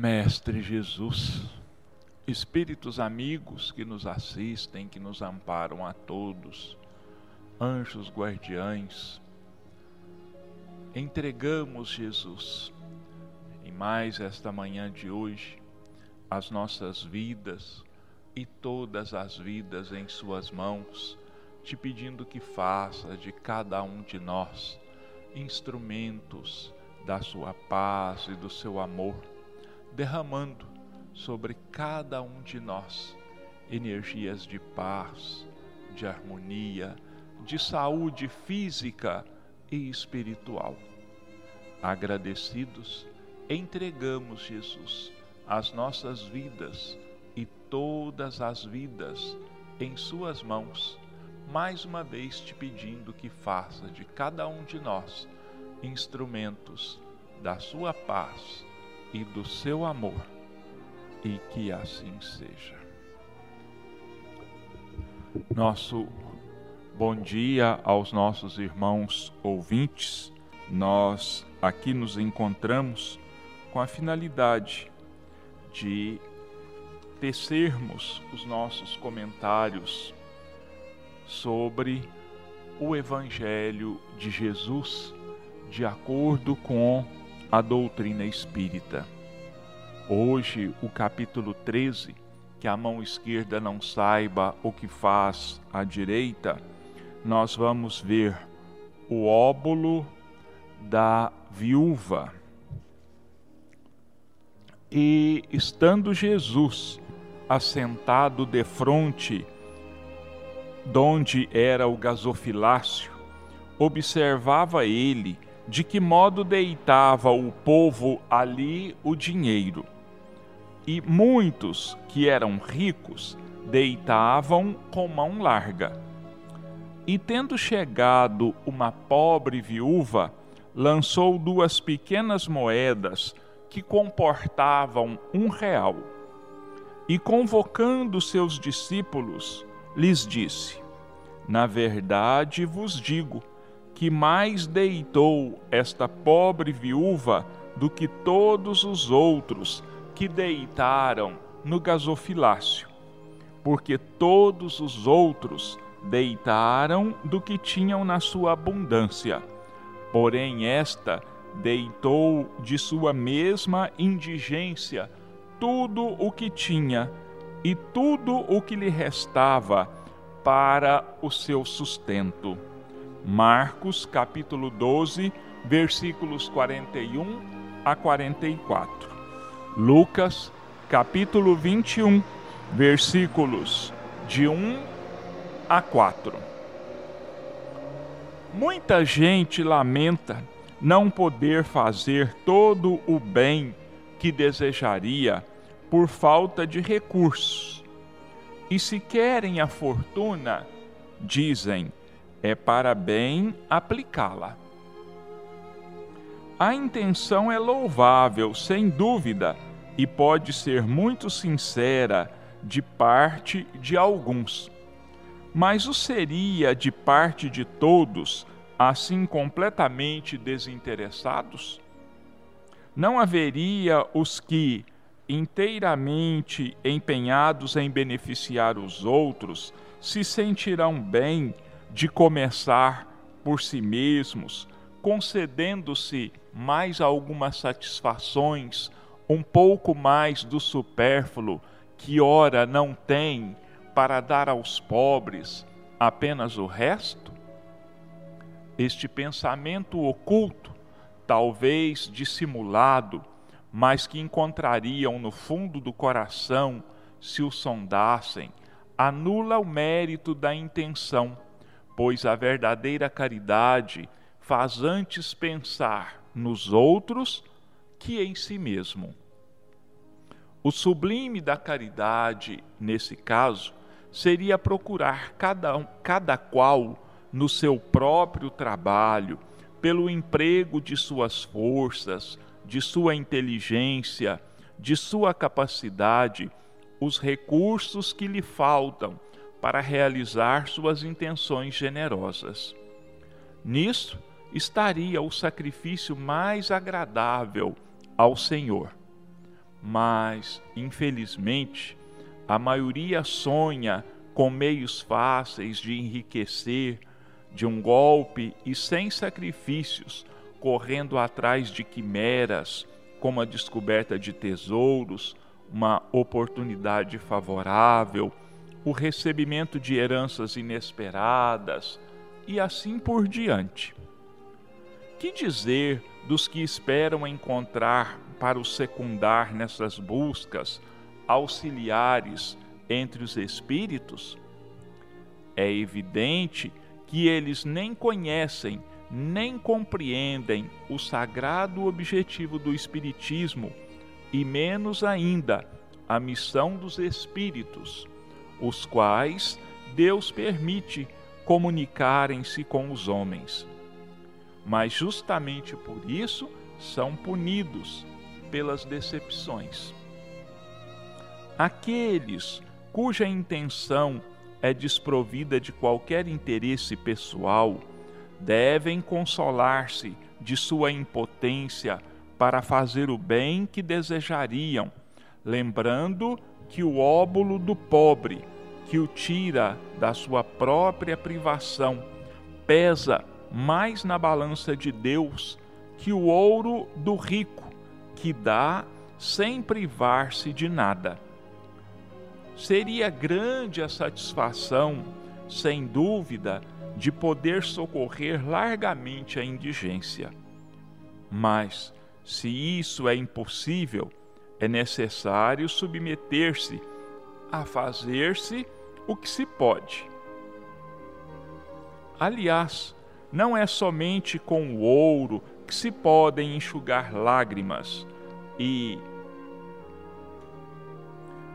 Mestre Jesus, espíritos amigos que nos assistem, que nos amparam a todos, anjos guardiães, entregamos, Jesus, e mais esta manhã de hoje, as nossas vidas e todas as vidas em suas mãos, te pedindo que faça de cada um de nós instrumentos da sua paz e do seu amor, derramando sobre cada um de nós energias de paz, de harmonia, de saúde física e espiritual. Agradecidos, entregamos, Jesus, as nossas vidas e todas as vidas em suas mãos, mais uma vez te pedindo que faça de cada um de nós instrumentos da sua paz e do seu amor, e que assim seja. Nosso bom dia aos nossos irmãos ouvintes. Nós aqui nos encontramos com a finalidade de tecermos os nossos comentários sobre o Evangelho de Jesus de acordo com a doutrina espírita. Hoje, o capítulo 13, que a mão esquerda não saiba o que faz a direita, nós vamos ver o óbolo da viúva. E estando Jesus assentado defronte donde era o gasofilácio, observava ele de que modo deitava o povo ali o dinheiro. E muitos que eram ricos deitavam com mão larga. E tendo chegado uma pobre viúva, lançou 2 pequenas moedas que comportavam 1 real. E convocando seus discípulos, lhes disse: na verdade vos digo que mais deitou esta pobre viúva do que todos os outros que deitaram no gasofilácio, porque todos os outros deitaram do que tinham na sua abundância, porém esta deitou de sua mesma indigência tudo o que tinha e tudo o que lhe restava para o seu sustento. Marcos capítulo 12, versículos 41 a 44. Lucas capítulo 21, versículos de 1 a 4. Muita gente lamenta não poder fazer todo o bem que desejaria por falta de recursos. E se querem a fortuna, dizem, é para bem aplicá-la. A intenção é louvável, sem dúvida, e pode ser muito sincera de parte de alguns. Mas o seria de parte de todos, assim completamente desinteressados? Não haveria os que, inteiramente empenhados em beneficiar os outros, se sentirão bem de começar por si mesmos, concedendo-se mais algumas satisfações, um pouco mais do supérfluo que ora não tem, para dar aos pobres apenas o resto? Este pensamento oculto, talvez dissimulado, mas que encontrariam no fundo do coração se o sondassem, anula o mérito da intenção, pois a verdadeira caridade faz antes pensar nos outros que em si mesmo. O sublime da caridade, nesse caso, seria procurar cada qual no seu próprio trabalho, pelo emprego de suas forças, de sua inteligência, de sua capacidade, os recursos que lhe faltam para realizar suas intenções generosas. Nisso estaria o sacrifício mais agradável ao Senhor. Mas, infelizmente, a maioria sonha com meios fáceis de enriquecer, de um golpe e sem sacrifícios, correndo atrás de quimeras, como a descoberta de tesouros, uma oportunidade favorável, o recebimento de heranças inesperadas e assim por diante. Que dizer dos que esperam encontrar para os secundar nessas buscas auxiliares entre os espíritos? É evidente que eles nem conhecem, nem compreendem o sagrado objetivo do Espiritismo e menos ainda a missão dos espíritos, os quais Deus permite comunicarem-se com os homens. Mas justamente por isso são punidos pelas decepções. Aqueles cuja intenção é desprovida de qualquer interesse pessoal devem consolar-se de sua impotência para fazer o bem que desejariam, lembrando que o óbolo do pobre, que o tira da sua própria privação, pesa mais na balança de Deus que o ouro do rico, que dá sem privar-se de nada. Seria grande a satisfação, sem dúvida, de poder socorrer largamente a indigência. Mas, se isso é impossível, é necessário submeter-se a fazer-se o que se pode. Aliás, não é somente com o ouro que se podem enxugar lágrimas e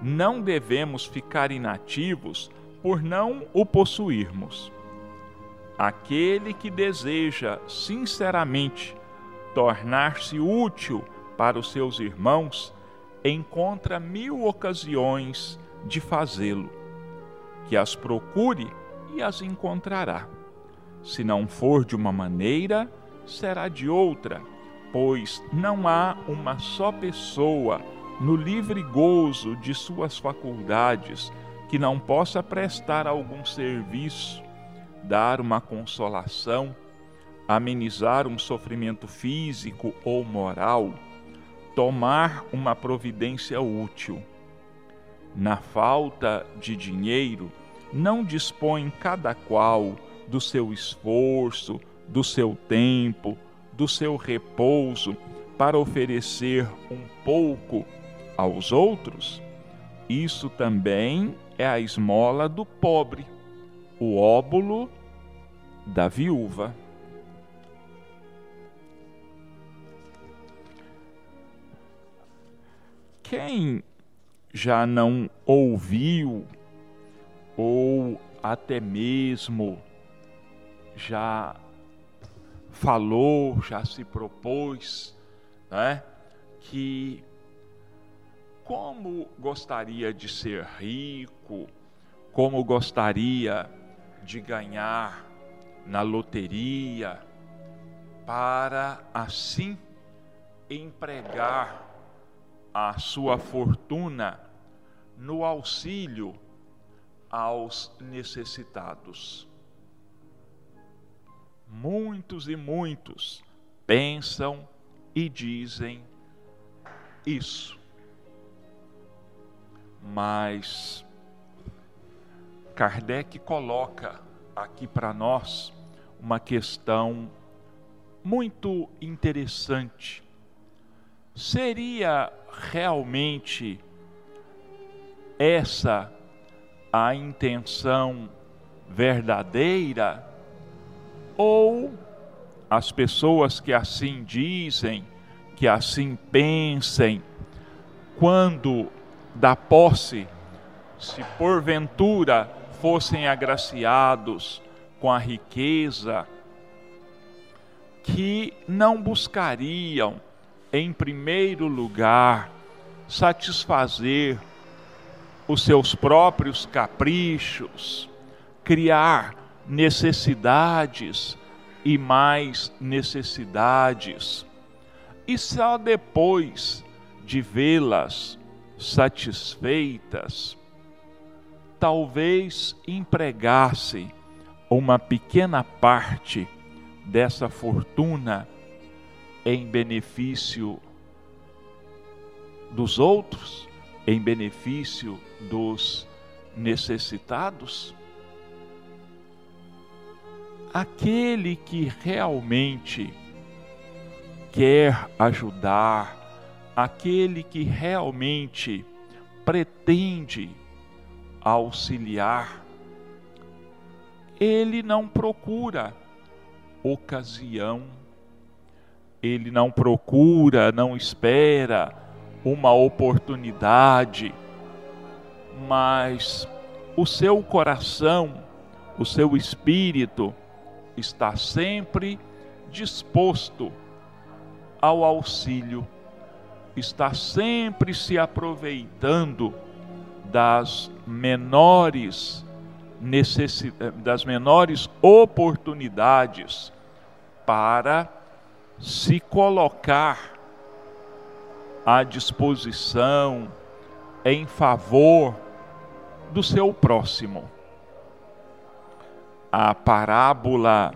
não devemos ficar inativos por não o possuirmos. Aquele que deseja sinceramente tornar-se útil para os seus irmãos encontra mil ocasiões de fazê-lo. Que as procure e as encontrará. Se não for de uma maneira, será de outra, pois não há uma só pessoa no livre gozo de suas faculdades que não possa prestar algum serviço, dar uma consolação, amenizar um sofrimento físico ou moral, tomar uma providência útil. Na falta de dinheiro, não dispõe cada qual do seu esforço, do seu tempo, do seu repouso para oferecer um pouco aos outros? Isso também é a esmola do pobre, o óbolo da viúva. Quem já não ouviu ou até mesmo já falou, já se propôs, né, que como gostaria de ser rico, como gostaria de ganhar na loteria, para assim empregar a sua fortuna no auxílio aos necessitados. Muitos e muitos pensam e dizem isso, mas Kardec coloca aqui para nós uma questão muito interessante. Seria realmente essa a intenção verdadeira? Ou as pessoas que assim dizem, que assim pensem, quando da posse, se porventura fossem agraciados com a riqueza, que não buscariam, em primeiro lugar, satisfazer os seus próprios caprichos, criar necessidades e mais necessidades, e só depois de vê-las satisfeitas, talvez empregasse uma pequena parte dessa fortuna em benefício dos outros, em benefício dos necessitados. Aquele que realmente quer ajudar, aquele que realmente pretende auxiliar, ele não procura ocasião, ele não procura, não espera uma oportunidade, mas o seu coração, o seu espírito está sempre disposto ao auxílio, está sempre se aproveitando das menores oportunidades para se colocar à disposição em favor do seu próximo. A parábola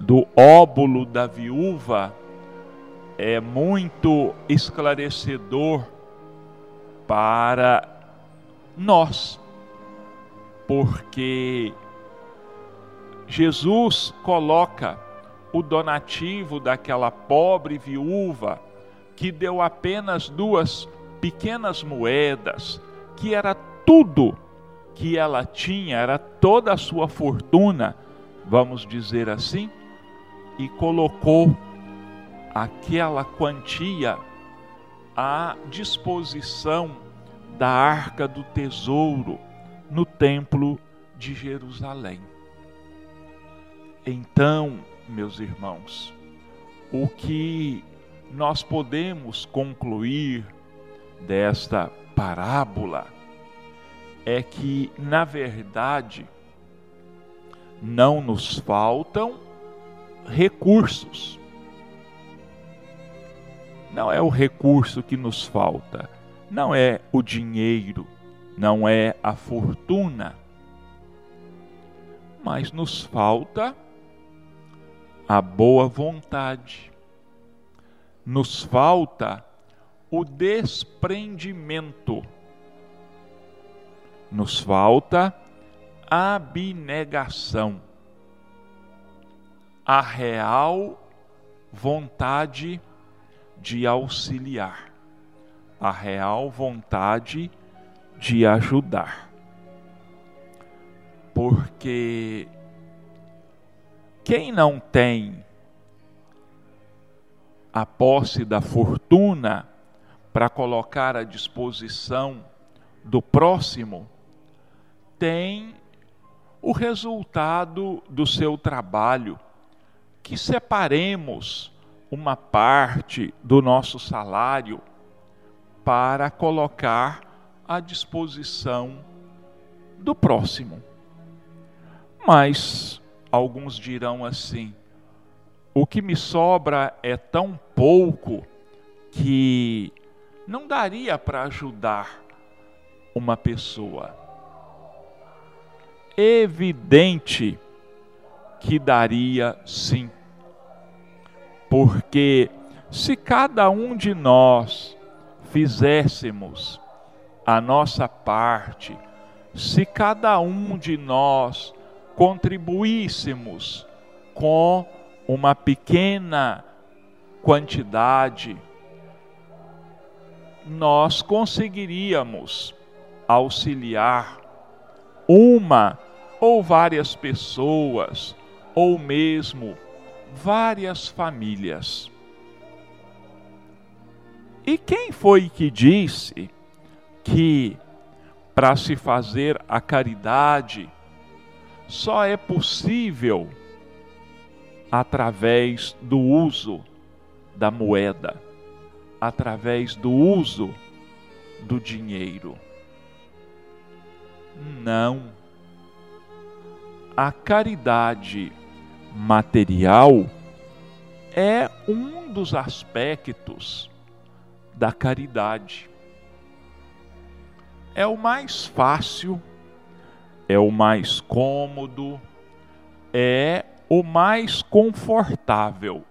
do óbolo da viúva é muito esclarecedor para nós, porque Jesus coloca o donativo daquela pobre viúva que deu apenas 2 pequenas moedas, que era tudo que ela tinha, era toda a sua fortuna, vamos dizer assim, e colocou aquela quantia à disposição da arca do tesouro no templo de Jerusalém. Então, meus irmãos, o que nós podemos concluir desta parábola é que, na verdade, não nos faltam recursos. Não é o recurso que nos falta, não é o dinheiro, não é a fortuna, mas nos falta a boa vontade, nos falta o desprendimento, nos falta a abnegação, a real vontade de auxiliar, a real vontade de ajudar. Porque quem não tem a posse da fortuna para colocar à disposição do próximo, tem o resultado do seu trabalho, que separemos uma parte do nosso salário para colocar à disposição do próximo. Mas alguns dirão assim: o que me sobra é tão pouco que não daria para ajudar uma pessoa. Evidente que daria sim, porque se cada um de nós fizéssemos a nossa parte, se cada um de nós contribuíssemos com uma pequena quantidade, nós conseguiríamos auxiliar uma ou várias pessoas, ou mesmo várias famílias. E quem foi que disse que para se fazer a caridade só é possível através do uso da moeda, através do uso do dinheiro? Não. A caridade material é um dos aspectos da caridade. É o mais fácil, é o mais cômodo, é o mais confortável.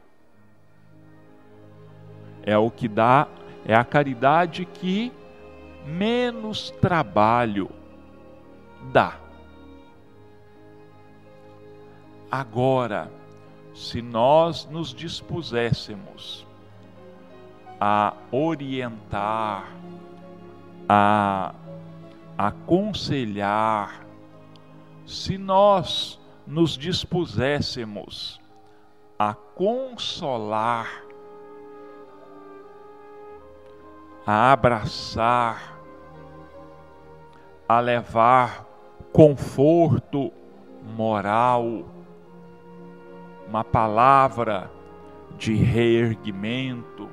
É o que dá, é a caridade que menos trabalho dá. Agora, se nós nos dispuséssemos a orientar, a aconselhar, se nós nos dispuséssemos a consolar, a abraçar, a levar conforto moral, uma palavra de reerguimento,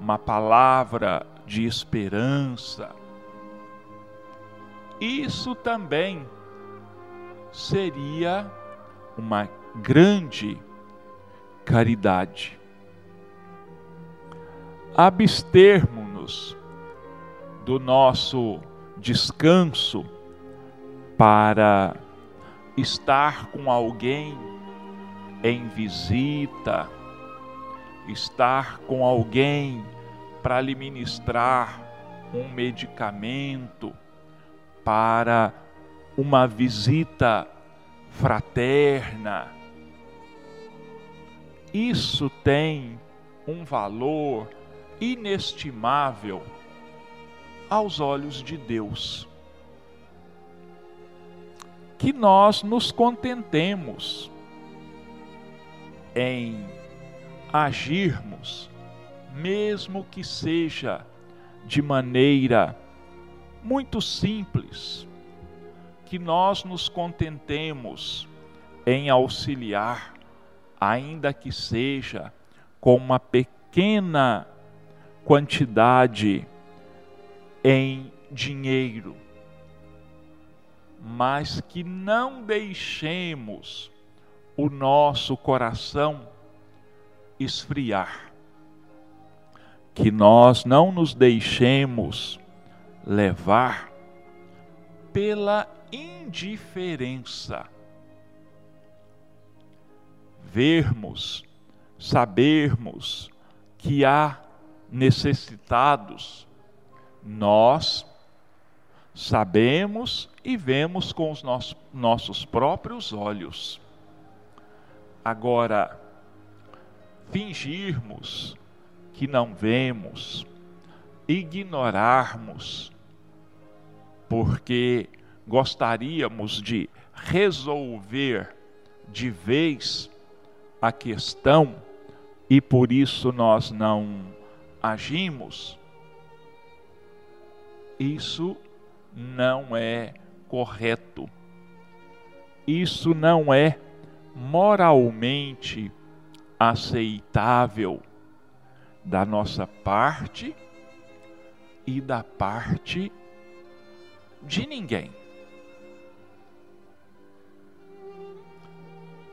uma palavra de esperança, isso também seria uma grande caridade. Abstermo-nos do nosso descanso para estar com alguém em visita, estar com alguém para administrar um medicamento, para uma visita fraterna. Isso tem um valor inestimável aos olhos de Deus. Que nós nos contentemos em agirmos, mesmo que seja de maneira muito simples, que nós nos contentemos em auxiliar, ainda que seja com uma pequena quantidade em dinheiro, mas que não deixemos o nosso coração esfriar, que nós não nos deixemos levar pela indiferença. Vermos, sabermos que há necessitados, nós sabemos e vemos com os nossos próprios olhos. Agora, fingirmos que não vemos, ignorarmos, porque gostaríamos de resolver de vez a questão e por isso nós não agimos, isso não é correto, isso não é moralmente aceitável da nossa parte e da parte de ninguém.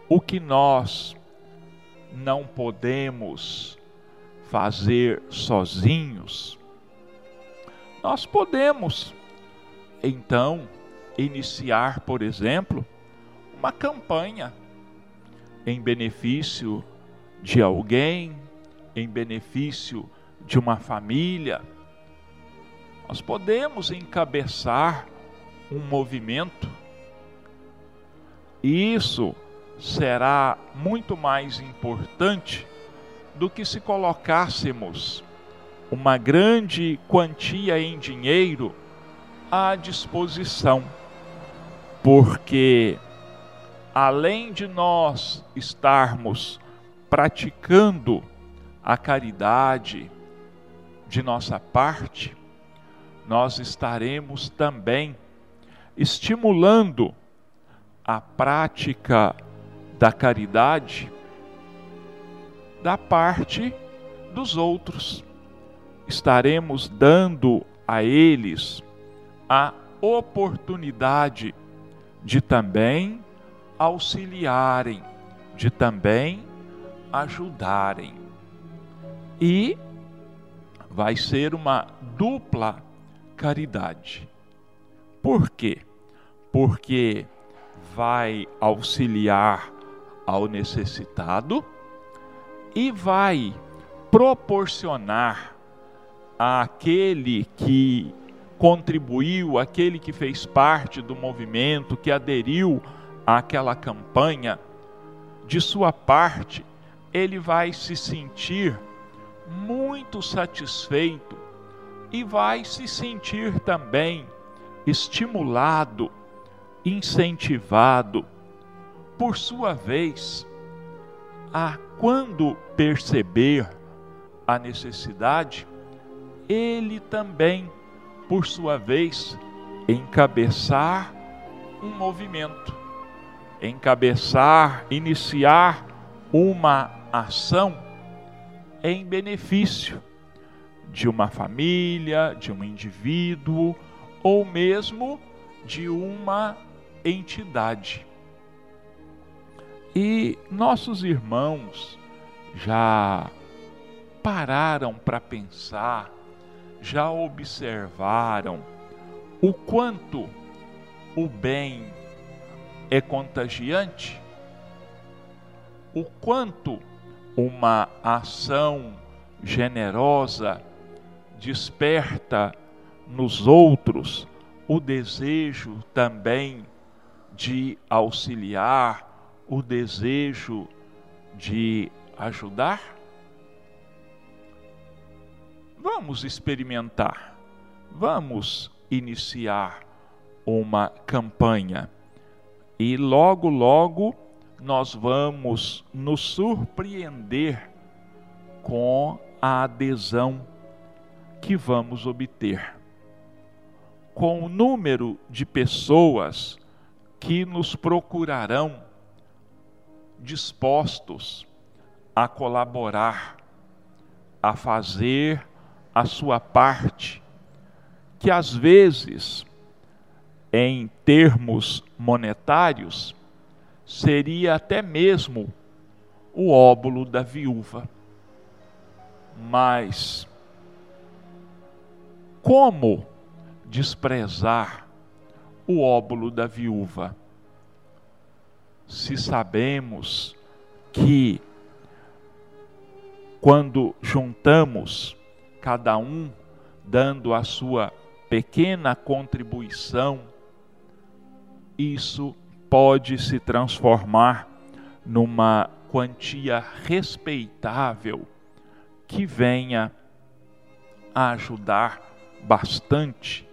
O que nós não podemos fazer sozinhos, nós podemos então iniciar, por exemplo, uma campanha em benefício de alguém, em benefício de uma família. Nós podemos encabeçar um movimento. E isso será muito mais importante do que se colocássemos uma grande quantia em dinheiro à disposição. Porque, além de nós estarmos praticando a caridade de nossa parte, nós estaremos também estimulando a prática da caridade da parte dos outros. Estaremos dando a eles a oportunidade de também auxiliarem, de também ajudarem. E vai ser uma dupla caridade. Por quê? Porque vai auxiliar ao necessitado e vai proporcionar àquele que contribuiu, aquele que fez parte do movimento, que aderiu àquela campanha, de sua parte, ele vai se sentir muito satisfeito e vai se sentir também estimulado, incentivado. Por sua vez, quando perceber a necessidade, ele também, por sua vez, encabeçar um movimento, encabeçar, iniciar uma ação em benefício de uma família, de um indivíduo ou mesmo de uma entidade. E nossos irmãos já pararam para pensar, já observaram o quanto o bem é contagiante? O quanto uma ação generosa desperta nos outros o desejo também de auxiliar, o desejo de ajudar? Vamos experimentar, vamos iniciar uma campanha e logo, logo nós vamos nos surpreender com a adesão que vamos obter, com o número de pessoas que nos procurarão dispostos a colaborar, a fazer a sua parte, que às vezes, em termos monetários, seria até mesmo o óbolo da viúva. Mas como desprezar o óbolo da viúva, se sabemos que quando juntamos cada um dando a sua pequena contribuição, isso pode se transformar numa quantia respeitável que venha a ajudar bastante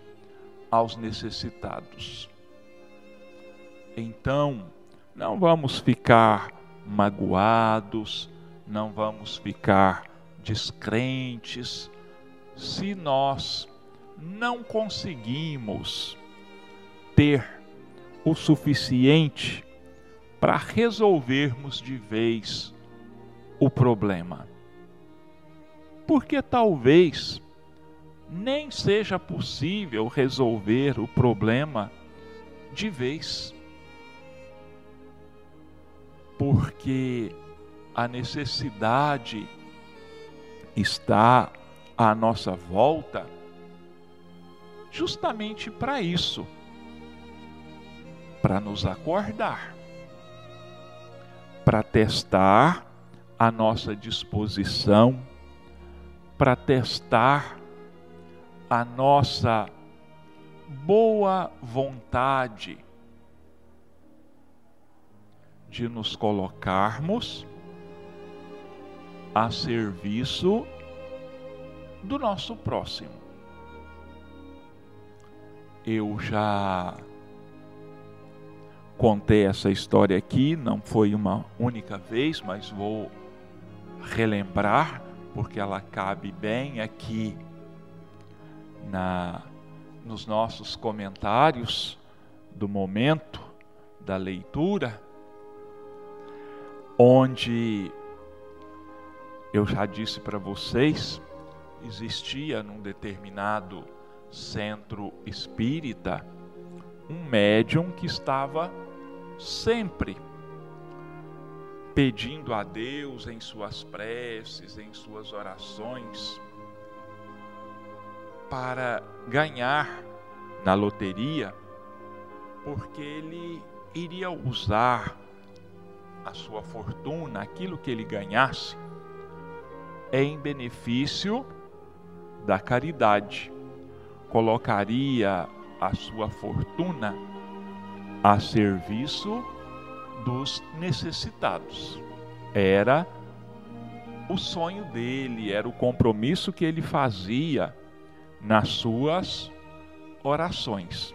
aos necessitados. Então, não vamos ficar magoados, não vamos ficar descrentes se nós não conseguimos ter o suficiente para resolvermos de vez o problema. Porque talvez nem seja possível resolver o problema de vez, porque a necessidade está à nossa volta justamente para isso, para nos acordar, para testar a nossa disposição, para testar a nossa boa vontade de nos colocarmos a serviço do nosso próximo. Eu já contei essa história aqui, não foi uma única vez, mas vou relembrar porque ela cabe bem aqui nos nossos comentários do momento da leitura, onde eu já disse para vocês, existia num determinado centro espírita um médium que estava sempre pedindo a Deus em suas preces, em suas orações, para ganhar na loteria, porque ele iria usar a sua fortuna, aquilo que ele ganhasse, em benefício da caridade. Colocaria a sua fortuna a serviço dos necessitados. Era o sonho dele, era o compromisso que ele fazia nas suas orações.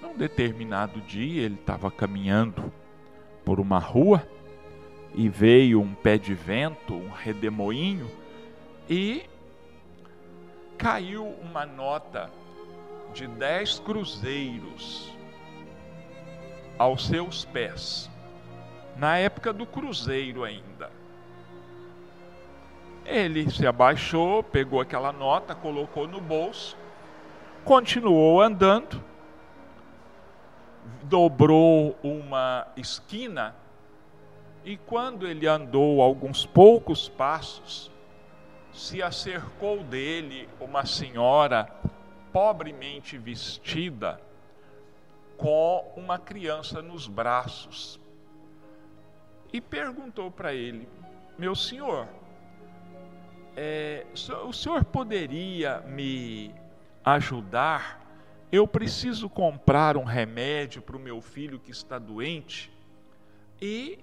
Num determinado dia, ele estava caminhando por uma rua e veio um pé de vento, um redemoinho, e caiu uma nota de 10 cruzeiros aos seus pés, na época do cruzeiro ainda. Ele se abaixou, pegou aquela nota, colocou no bolso, continuou andando, dobrou uma esquina e, quando ele andou alguns poucos passos, se acercou dele uma senhora pobremente vestida com uma criança nos braços e perguntou para ele: meu senhor, o senhor poderia me ajudar? Eu preciso comprar um remédio para o meu filho que está doente e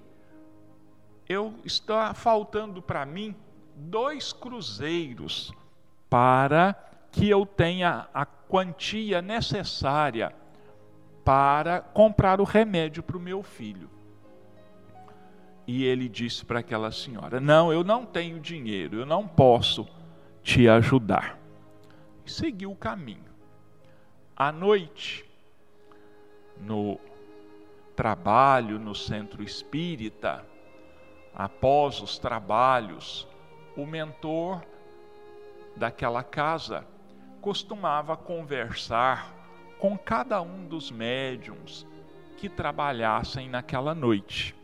está faltando para mim 2 cruzeiros para que eu tenha a quantia necessária para comprar o remédio para o meu filho. E ele disse para aquela senhora: não, eu não tenho dinheiro, eu não posso te ajudar. E seguiu o caminho. À noite, no trabalho, no centro espírita, após os trabalhos, o mentor daquela casa costumava conversar com cada um dos médiuns que trabalhassem naquela noite.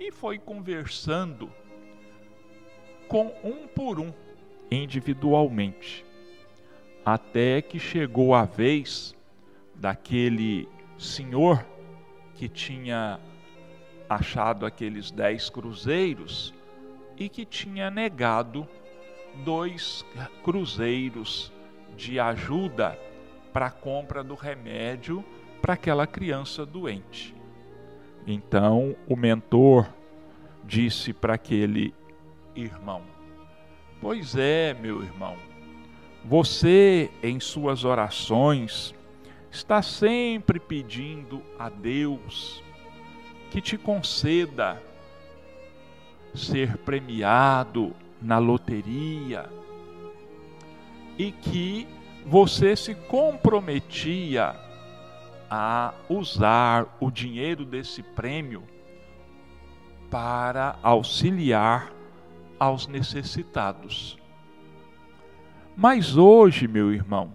E foi conversando com um por um, individualmente, até que chegou a vez daquele senhor que tinha achado aqueles 10 cruzeiros e que tinha negado 2 cruzeiros de ajuda para a compra do remédio para aquela criança doente. Então o mentor disse para aquele irmão: pois é, meu irmão, você em suas orações está sempre pedindo a Deus que te conceda ser premiado na loteria, e que você se comprometia a usar o dinheiro desse prêmio para auxiliar aos necessitados. Mas hoje, meu irmão,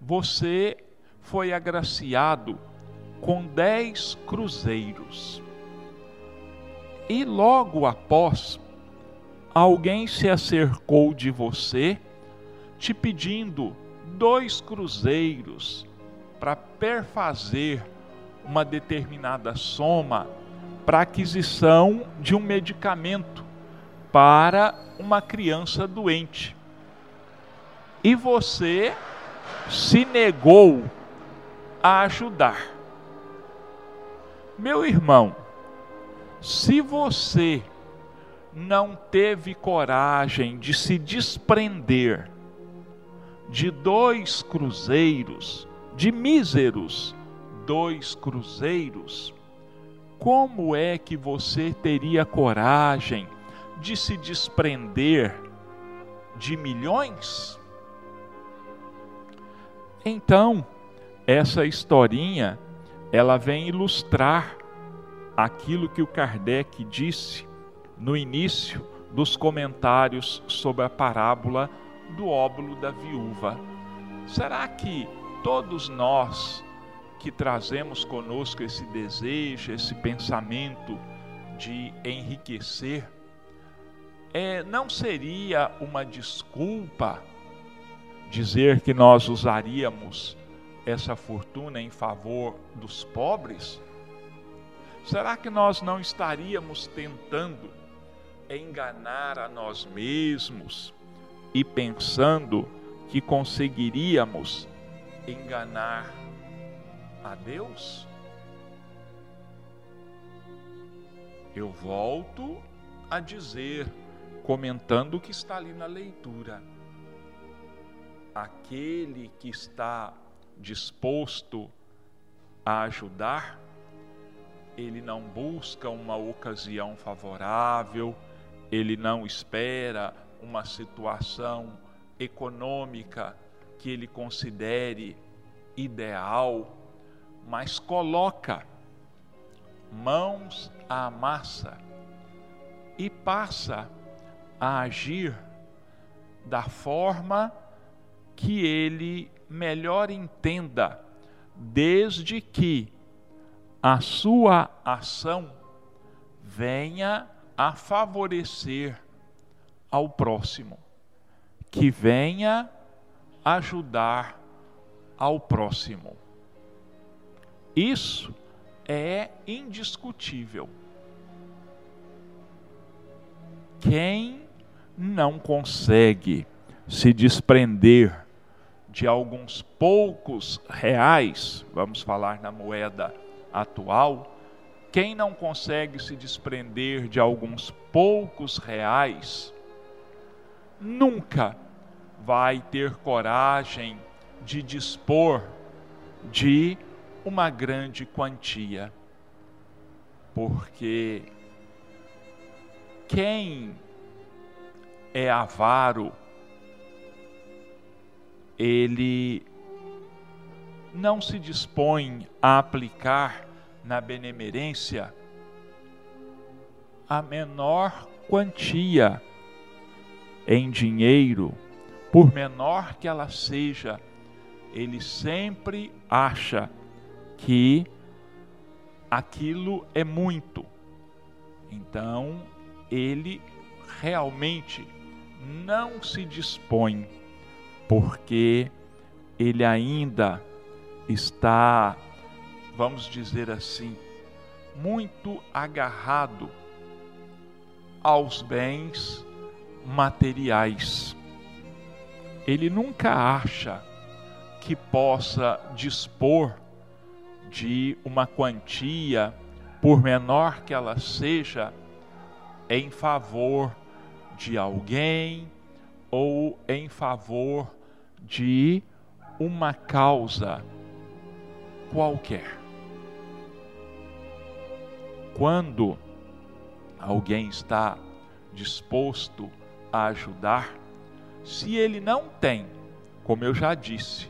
você foi agraciado com 10 cruzeiros. E logo após, alguém se acercou de você, te pedindo 2 cruzeiros para perfazer uma determinada soma para aquisição de um medicamento para uma criança doente. E você se negou a ajudar. Meu irmão, se você não teve coragem de se desprender de 2 cruzeiros, de míseros 2 cruzeiros, como é que você teria coragem de se desprender de milhões? Então, essa historinha, ela vem ilustrar aquilo que o Kardec disse no início dos comentários sobre a parábola do óbolo da viúva. Será que todos nós que trazemos conosco esse desejo, esse pensamento de enriquecer, não seria uma desculpa dizer que nós usaríamos essa fortuna em favor dos pobres? Será que nós não estaríamos tentando enganar a nós mesmos e pensando que conseguiríamos enganar a Deus? Eu volto a dizer, comentando o que está ali na leitura: aquele que está disposto a ajudar, ele não busca uma ocasião favorável, ele não espera uma situação econômica que ele considere ideal, mas coloca mãos à massa e passa a agir da forma que ele melhor entenda, desde que a sua ação venha a favorecer ao próximo, que venha ajudar ao próximo. Isso é indiscutível. Quem não consegue se desprender de alguns poucos reais, vamos falar na moeda atual, quem não consegue se desprender de alguns poucos reais, nunca vai ter coragem de dispor de uma grande quantia, porque quem é avaro, ele não se dispõe a aplicar na benemerência a menor quantia em dinheiro, por menor que ela seja. Ele sempre acha que aquilo é muito. Então, ele realmente não se dispõe, porque ele ainda está, vamos dizer assim, muito agarrado aos bens materiais. Ele nunca acha que possa dispor de uma quantia, por menor que ela seja, em favor de alguém ou em favor de uma causa qualquer. Quando alguém está disposto a ajudar, se ele não tem, como eu já disse,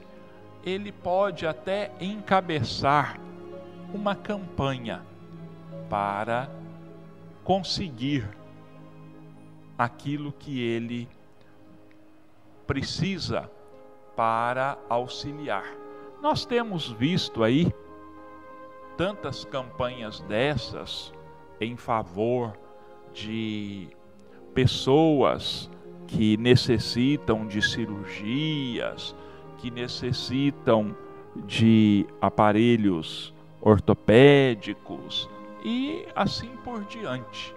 ele pode até encabeçar uma campanha para conseguir aquilo que ele precisa para auxiliar. Nós temos visto aí tantas campanhas dessas em favor de pessoas que necessitam de cirurgias, que necessitam de aparelhos ortopédicos e assim por diante.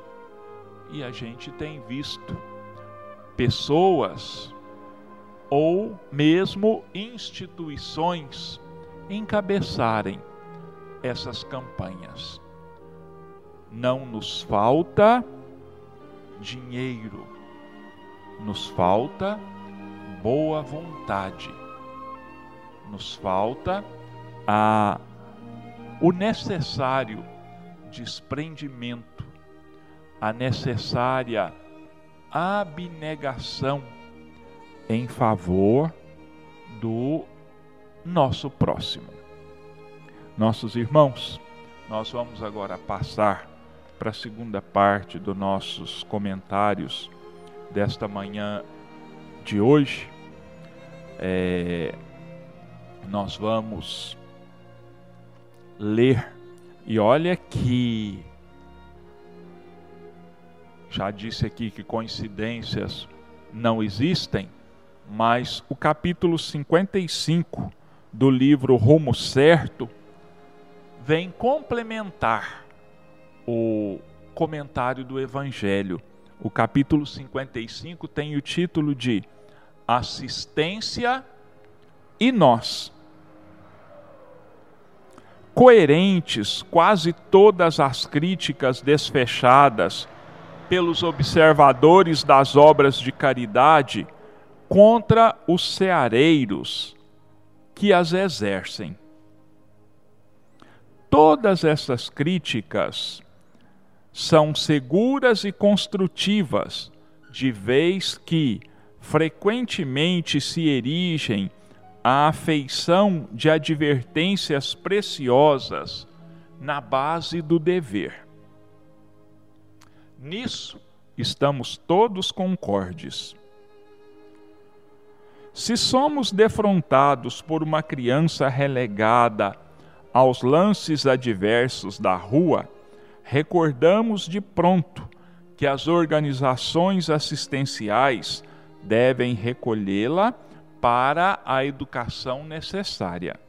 E a gente tem visto pessoas ou mesmo instituições encabeçarem essas campanhas. Não nos falta dinheiro, nos falta boa vontade, nos falta o necessário desprendimento, a necessária abnegação em favor do nosso próximo. Nossos irmãos, nós vamos agora passar para a segunda parte dos nossos comentários desta manhã de hoje. Nós vamos ler, e olha que, já disse aqui que coincidências não existem, mas o capítulo 55 do livro Rumo Certo vem complementar o comentário do Evangelho. O capítulo 55 tem o título de Assistência e Nós. Coerentes quase todas as críticas desfechadas pelos observadores das obras de caridade contra os ceareiros que as exercem. Todas essas críticas são seguras e construtivas, de vez que frequentemente se erigem a afeição de advertências preciosas na base do dever. Nisso estamos todos concordes. Se somos defrontados por uma criança relegada aos lances adversos da rua, recordamos de pronto que as organizações assistenciais devem recolhê-la para a educação necessária.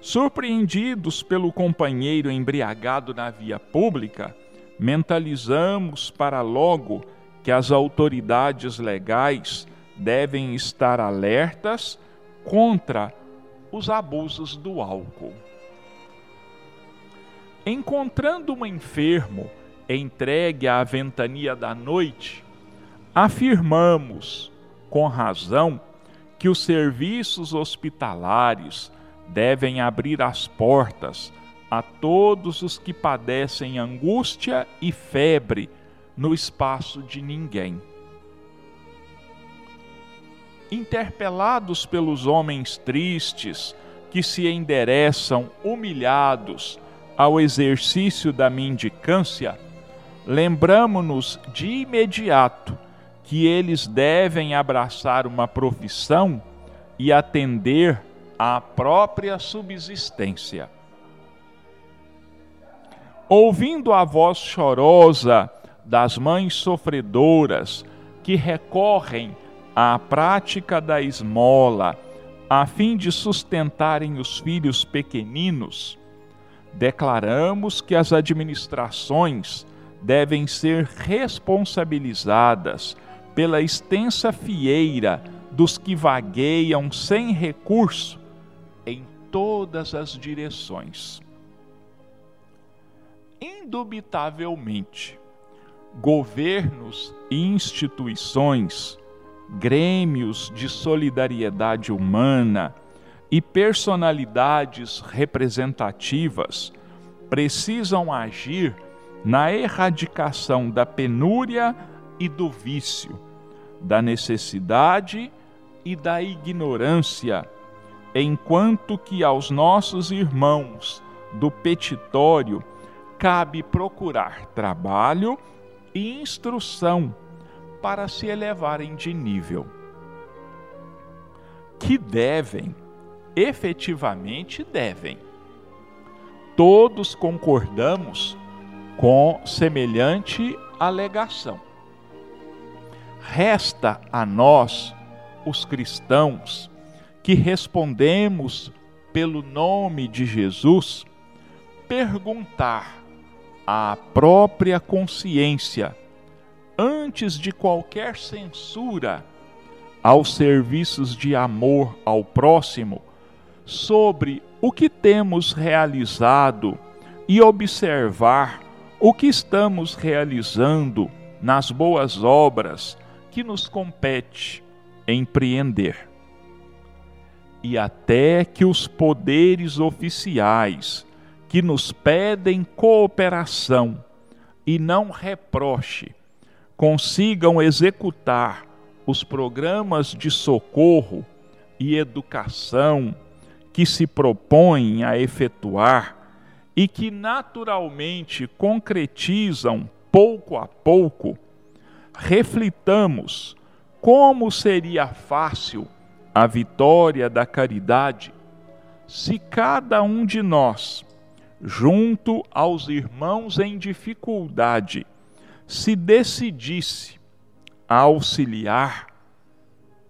Surpreendidos pelo companheiro embriagado na via pública, mentalizamos para logo que as autoridades legais devem estar alertas contra os abusos do álcool. Encontrando um enfermo entregue à ventania da noite, afirmamos, com razão, que os serviços hospitalares devem abrir as portas a todos os que padecem angústia e febre no espaço de ninguém. Interpelados pelos homens tristes que se endereçam humilhados ao exercício da mendicância, lembramo-nos de imediato que eles devem abraçar uma profissão e atender à própria subsistência. Ouvindo a voz chorosa das mães sofredoras que recorrem à prática da esmola a fim de sustentarem os filhos pequeninos, declaramos que as administrações devem ser responsabilizadas pela extensa fieira dos que vagueiam sem recurso em todas as direções. Indubitavelmente, governos e instituições, grêmios de solidariedade humana e personalidades representativas precisam agir na erradicação da penúria e do vício, da necessidade e da ignorância, enquanto que aos nossos irmãos do petitório cabe procurar trabalho e instrução para se elevarem de nível, que devem, efetivamente devem. Todos concordamos com semelhante alegação. Resta a nós, os cristãos, que respondemos pelo nome de Jesus, perguntar à própria consciência, antes de qualquer censura aos serviços de amor ao próximo, sobre o que temos realizado e observar o que estamos realizando nas boas obras que nos compete empreender. E até que os poderes oficiais que nos pedem cooperação e não reproche consigam executar os programas de socorro e educação que se propõem a efetuar e que naturalmente concretizam pouco a pouco, reflitamos como seria fácil a vitória da caridade se cada um de nós, junto aos irmãos em dificuldade, se decidisse a auxiliar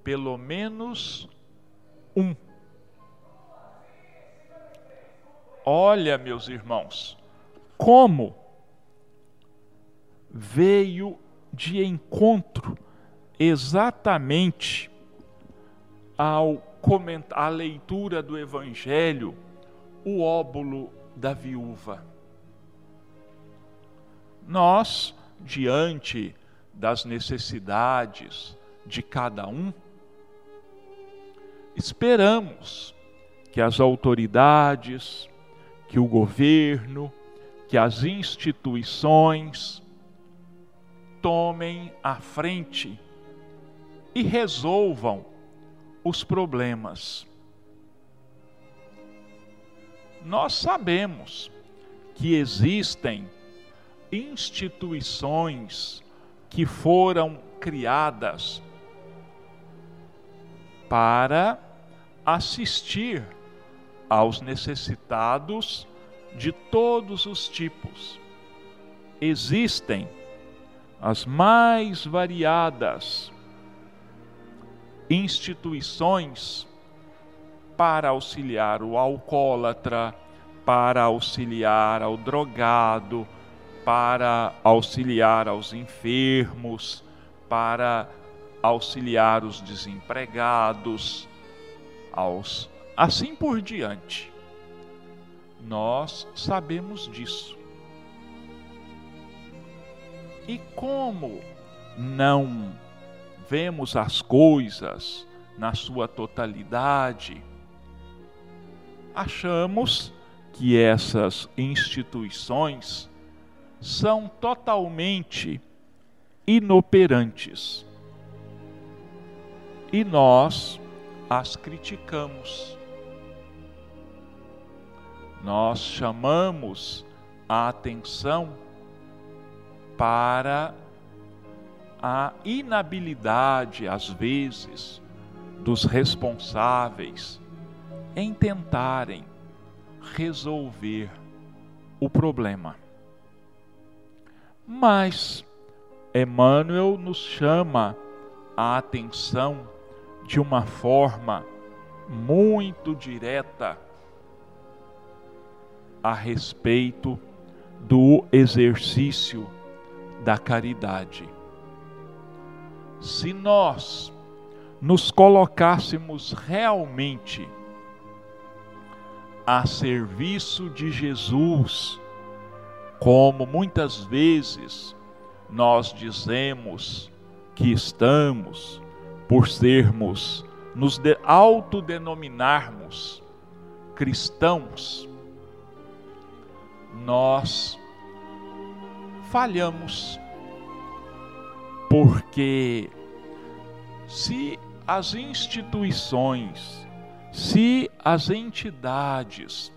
pelo menos um. Olha, meus irmãos, como veio de encontro exatamente à leitura do Evangelho, o óbolo da viúva. Nós, diante das necessidades de cada um, esperamos que as autoridades, que o governo, que as instituições tomem a frente e resolvam os problemas. Nós sabemos que existem instituições que foram criadas para assistir aos necessitados de todos os tipos. Existem as mais variadas instituições para auxiliar o alcoólatra, para auxiliar ao drogado, para auxiliar aos enfermos, para auxiliar os desempregados, assim por diante. Nós sabemos disso. E como não vemos as coisas na sua totalidade, achamos que essas instituições são totalmente inoperantes e nós as criticamos. Nós chamamos a atenção para a inabilidade, às vezes, dos responsáveis em tentarem resolver o problema. Mas Emmanuel nos chama a atenção de uma forma muito direta a respeito do exercício da caridade. Se nós nos colocássemos realmente a serviço de Jesus, como muitas vezes nós dizemos que estamos, por sermos, nos autodenominarmos cristãos, nós falhamos. Porque se as instituições, se as entidades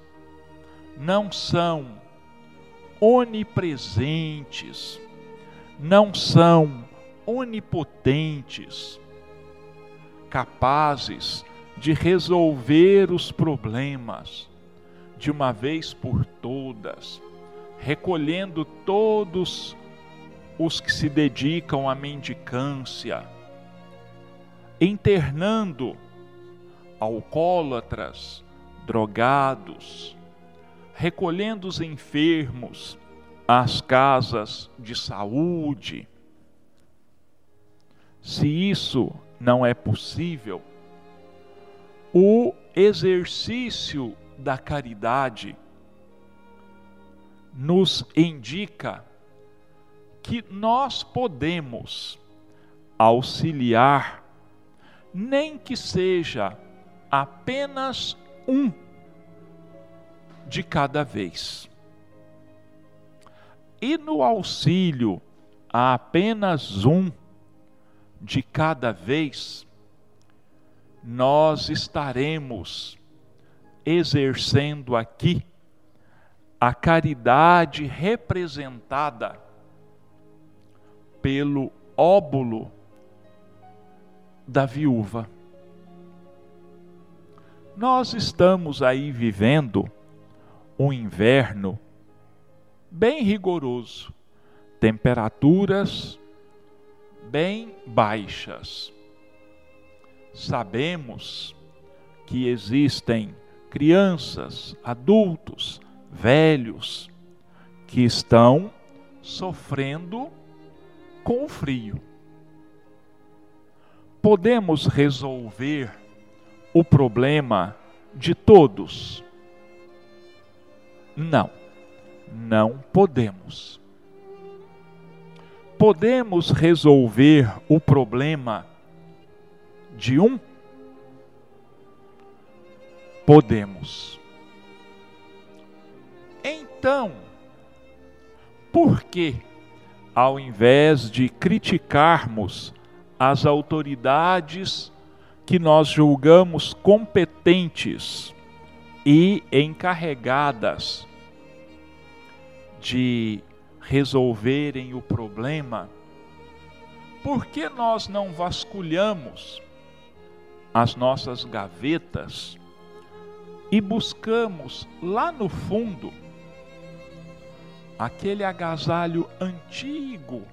não são onipresentes, não são onipotentes, capazes de resolver os problemas de uma vez por todas, recolhendo todos os que se dedicam à mendicância, internando alcoólatras, drogados, recolhendo os enfermos às casas de saúde. Se isso não é possível, o exercício da caridade nos indica que nós podemos auxiliar, nem que seja apenas um de cada vez. E no auxílio a apenas um de cada vez, nós estaremos exercendo aqui a caridade representada pelo óbolo da viúva. Nós estamos aí vivendo um inverno bem rigoroso, temperaturas bem baixas. sabemos que existem crianças, adultos, velhos, que estão sofrendo com o frio. Podemos resolver o problema de todos? Não, não podemos. Podemos resolver o problema de um? Podemos. Então, por que, ao invés de criticarmos as autoridades que nós julgamos competentes e encarregadas de resolverem o problema, por que nós não vasculhamos as nossas gavetas e buscamos lá no fundo aquele agasalho antigo,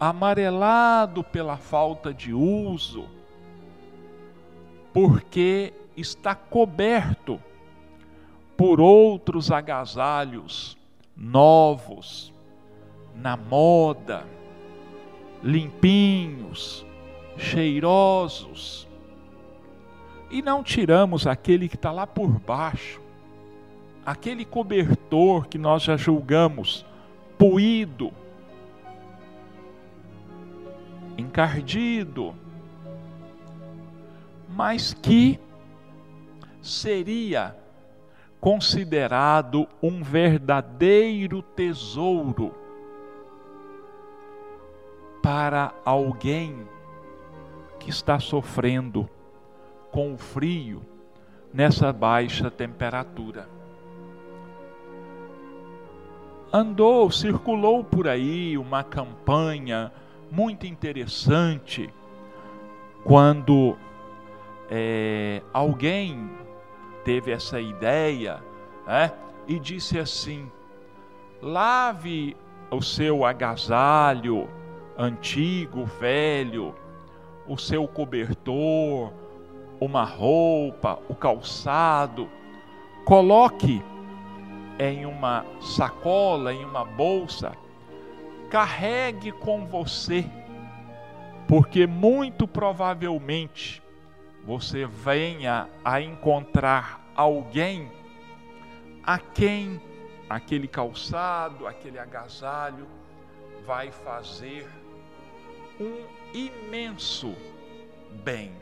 amarelado pela falta de uso, porque está coberto por outros agasalhos novos, na moda, limpinhos, cheirosos, e não tiramos aquele que está lá por baixo, aquele cobertor que nós já julgamos puído, encardido, mas que seria considerado um verdadeiro tesouro para alguém que está sofrendo com o frio nessa baixa temperatura. Andou, circulou por aí uma campanha muito interessante quando alguém teve essa ideia, né, e disse assim: lave o seu agasalho antigo, velho, o seu cobertor, uma roupa, o calçado, coloque em uma sacola, em uma bolsa, carregue com você, porque muito provavelmente você venha a encontrar alguém a quem aquele calçado, aquele agasalho vai fazer um imenso bem.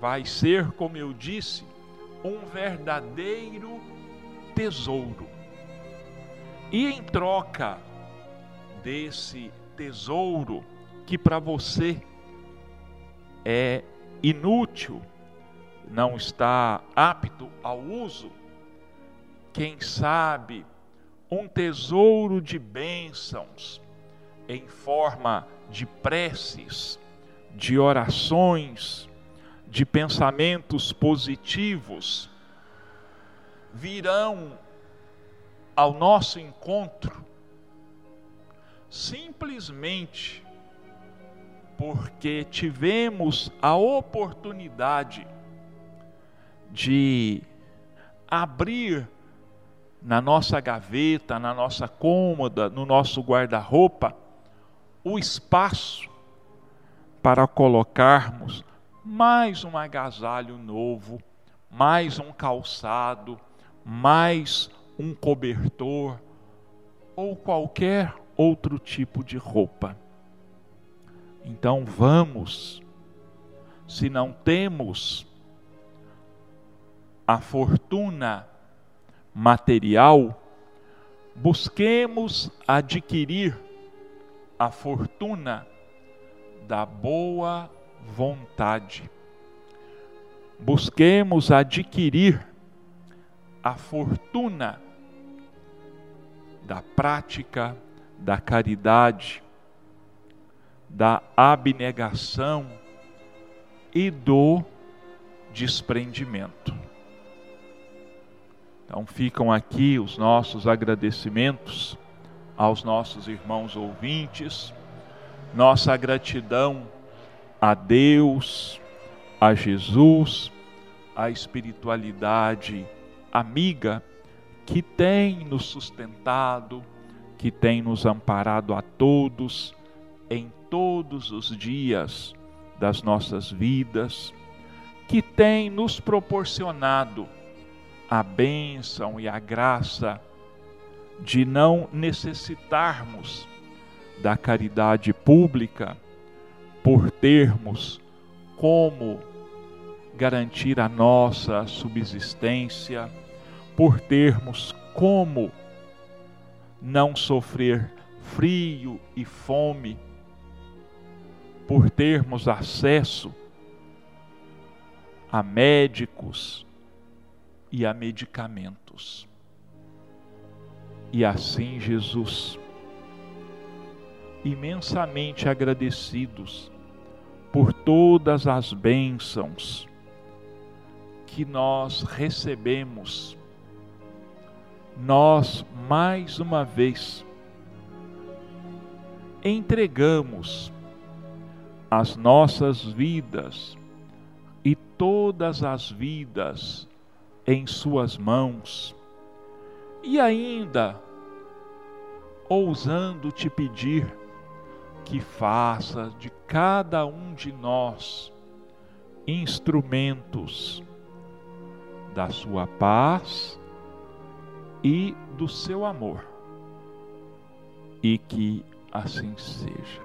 Vai ser, como eu disse, um verdadeiro tesouro. E em troca desse tesouro, que para você é inútil, não está apto ao uso, quem sabe um tesouro de bênçãos em forma de preces, de orações, de pensamentos positivos, virão ao nosso encontro simplesmente porque tivemos a oportunidade de abrir na nossa gaveta, na nossa cômoda, no nosso guarda-roupa, o espaço para colocarmos mais um agasalho novo, mais um calçado, mais um cobertor ou qualquer outro tipo de roupa. Então vamos, se não temos a fortuna material, busquemos adquirir a fortuna da boa vontade. Busquemos adquirir a fortuna da prática, da caridade, da abnegação e do desprendimento. Então ficam aqui os nossos agradecimentos aos nossos irmãos ouvintes, nossa gratidão a Deus, a Jesus, a espiritualidade amiga que tem nos sustentado, que tem nos amparado a todos, em todos os dias das nossas vidas, que tem nos proporcionado a bênção e a graça de não necessitarmos da caridade pública por termos como garantir a nossa subsistência, por termos como não sofrer frio e fome, por termos acesso a médicos e a medicamentos. E assim, Jesus, imensamente agradecidos por todas as bênçãos que nós recebemos, nós mais uma vez entregamos as nossas vidas e todas as vidas em suas mãos, e ainda ousando te pedir que faça de cada um de nós instrumentos da sua paz e do seu amor, e que assim seja.